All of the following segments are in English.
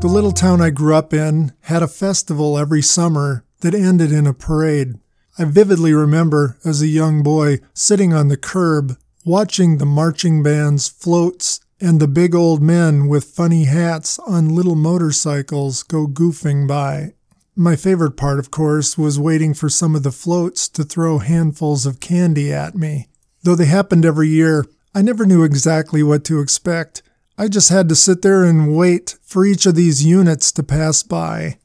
The little town I grew up in had a festival every summer that ended in a parade. I vividly remember, as a young boy, sitting on the curb, watching the marching bands, floats, and the big old men with funny hats on little motorcycles go goofing by. My favorite part, of course, was waiting for some of the floats to throw handfuls of candy at me. Though they happened every year, I never knew exactly what to expect. I just had to sit there and wait for each of these units to pass by.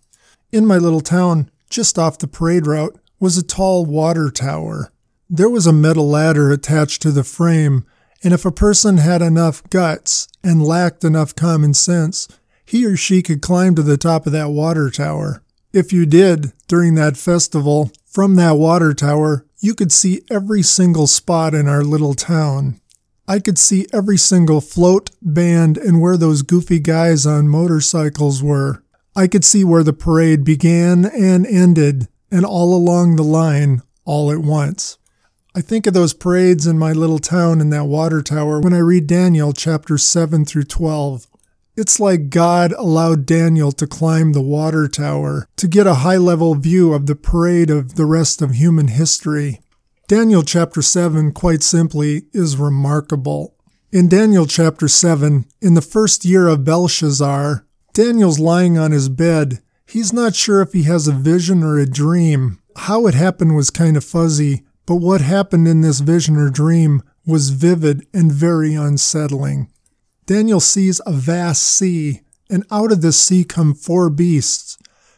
In my little town, just off the parade route, was a tall water tower. There was a metal ladder attached to the frame, and if a person had enough guts and lacked enough common sense, he or she could climb to the top of that water tower. If you did, during that festival, from that water tower, you could see every single spot in our little town. I could see every single float, band, and where those goofy guys on motorcycles were. I could see where the parade began and ended, and all along the line, all at once. I think of those parades in my little town in that water tower when I read Daniel chapters 7 through 12. It's like God allowed Daniel to climb the water tower to get a high-level view of the parade of the rest of human history. Daniel chapter 7, quite simply, is remarkable. In Daniel chapter 7, in the first year of Belshazzar, Daniel's lying on his bed. He's not sure if he has a vision or a dream. How it happened was kind of fuzzy, but what happened in this vision or dream was vivid and very unsettling. Daniel sees a vast sea, and out of the sea come four beasts.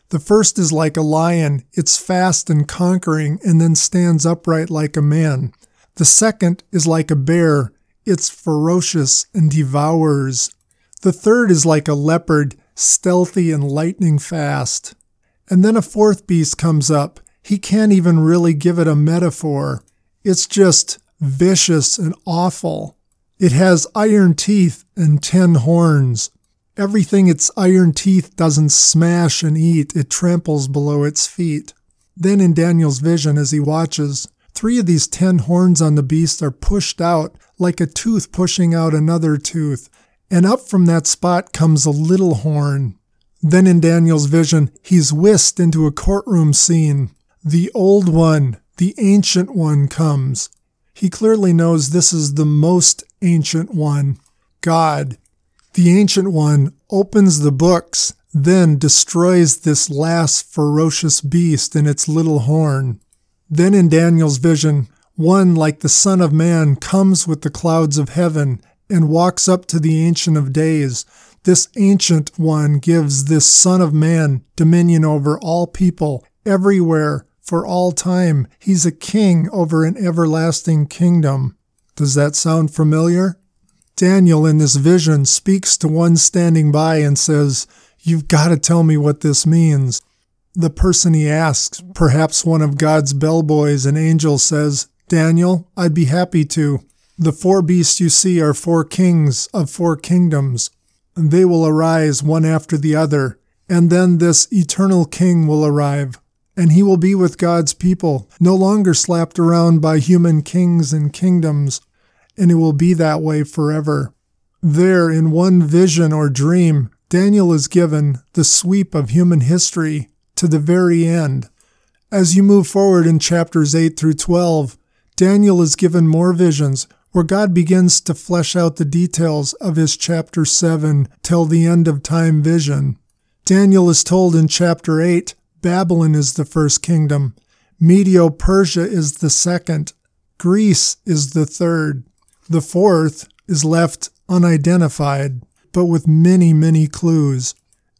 The first is like a lion, it's fast and conquering, and then stands upright like a man. The second is like a bear, it's ferocious and devours. The third is like a leopard, stealthy and lightning fast. And then a fourth beast comes up. He can't even really give it a metaphor. It's just vicious and awful. It has iron teeth and 10 horns. Everything its iron teeth doesn't smash and eat, it tramples below its feet. Then in Daniel's vision, as he watches, 3 of these 10 horns on the beast are pushed out like a tooth pushing out another tooth, and up from that spot comes a little horn. Then in Daniel's vision, he's whisked into a courtroom scene. The old one, the ancient one, comes. He clearly knows this is the most ancient one, God. The Ancient One opens the books, then destroys this last ferocious beast in its little horn. Then in Daniel's vision, one like the Son of Man comes with the clouds of heaven and walks up to the Ancient of Days. This Ancient One gives this Son of Man dominion over all people, everywhere, for all time. He's a king over an everlasting kingdom. Does that sound familiar? Daniel, in this vision, speaks to one standing by and says, "You've got to tell me what this means." The person he asks, perhaps one of God's bellboys, an angel, says, "Daniel, I'd be happy to. The 4 beasts you see are 4 kings of 4 kingdoms. They will arise one after the other, and then this eternal king will arrive, and he will be with God's people, no longer slapped around by human kings and kingdoms, and it will be that way forever." There, in one vision or dream, Daniel is given the sweep of human history to the very end. As you move forward in chapters 8 through 12, Daniel is given more visions where God begins to flesh out the details of his chapter 7 till the end of time vision. Daniel is told in chapter 8, Babylon is the first kingdom, Medo-Persia is the second, Greece is the third. The 4th is left unidentified, but with many, many clues.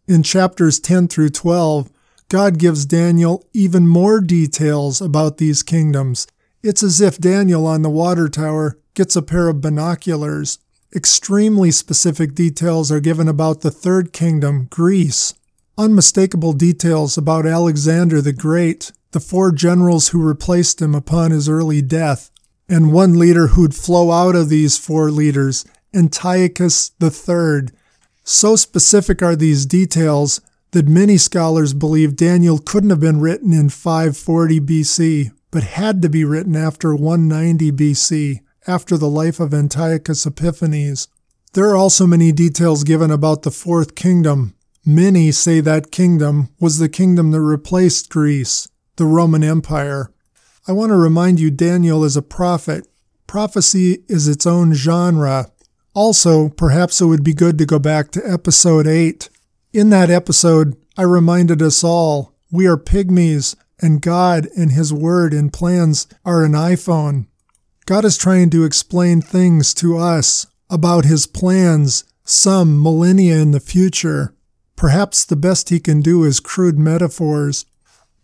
In chapters 10 through 12, God gives Daniel even more details about these kingdoms. It's as if Daniel on the water tower gets a pair of binoculars. Extremely specific details are given about the 3rd kingdom, Greece. Unmistakable details about Alexander the Great, the 4 generals who replaced him upon his early death, and one leader who'd flow out of these 4 leaders, Antiochus III. So specific are these details that many scholars believe Daniel couldn't have been written in 540 BC, but had to be written after 190 BC, after the life of Antiochus Epiphanes. There are also many details given about the 4th kingdom, Many say that kingdom was the kingdom that replaced Greece, the Roman Empire. I want to remind you, Daniel is a prophet. Prophecy is its own genre. Also, perhaps it would be good to go back to episode 8. In that episode, I reminded us all, we are pygmies, and God and His Word and plans are an iPhone. God is trying to explain things to us about His plans some millennia in the future. Perhaps the best He can do is crude metaphors.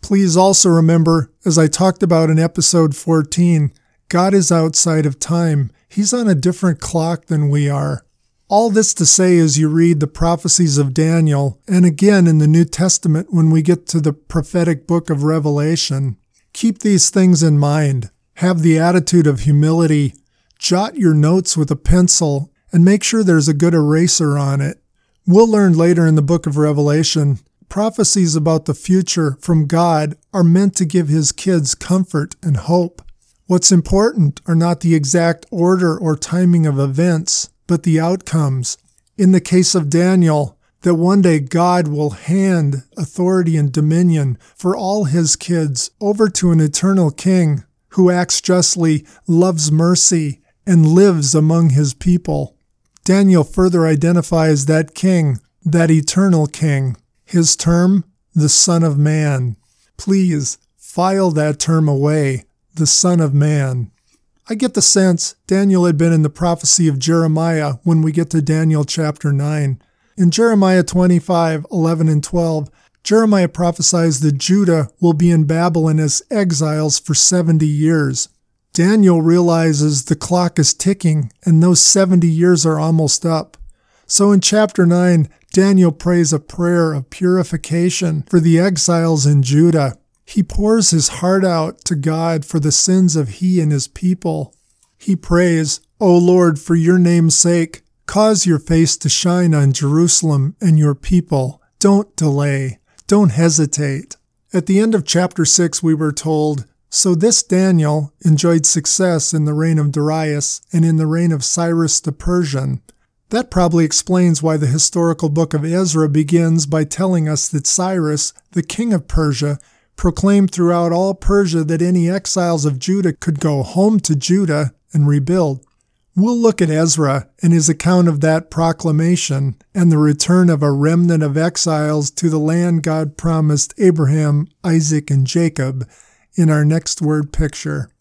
Please also remember, as I talked about in episode 14, God is outside of time. He's on a different clock than we are. All this to say as you read the prophecies of Daniel, and again in the New Testament when we get to the prophetic book of Revelation, keep these things in mind. Have the attitude of humility. Jot your notes with a pencil, and make sure there's a good eraser on it. We'll learn later in the book of Revelation, prophecies about the future from God are meant to give His kids comfort and hope. What's important are not the exact order or timing of events, but the outcomes. In the case of Daniel, that one day God will hand authority and dominion for all His kids over to an eternal King who acts justly, loves mercy, and lives among His people. Daniel further identifies that King, that eternal King. His term, the Son of Man. Please, file that term away, the Son of Man. I get the sense Daniel had been in the prophecy of Jeremiah when we get to Daniel chapter 9. In Jeremiah 25, 11 and 12, Jeremiah prophesies that Judah will be in Babylon as exiles for 70 years. Daniel realizes the clock is ticking and those 70 years are almost up. So in chapter 9, Daniel prays a prayer of purification for the exiles in Judah. He pours his heart out to God for the sins of he and his people. He prays, O Lord, for your name's sake, cause your face to shine on Jerusalem and your people. Don't delay. Don't hesitate. At the end of chapter 6, we were told, So this Daniel enjoyed success in the reign of Darius and in the reign of Cyrus the Persian. That probably explains why the historical book of Ezra begins by telling us that Cyrus, the king of Persia, proclaimed throughout all Persia that any exiles of Judah could go home to Judah and rebuild. We'll look at Ezra and his account of that proclamation and the return of a remnant of exiles to the land God promised Abraham, Isaac, and Jacob in our next word picture.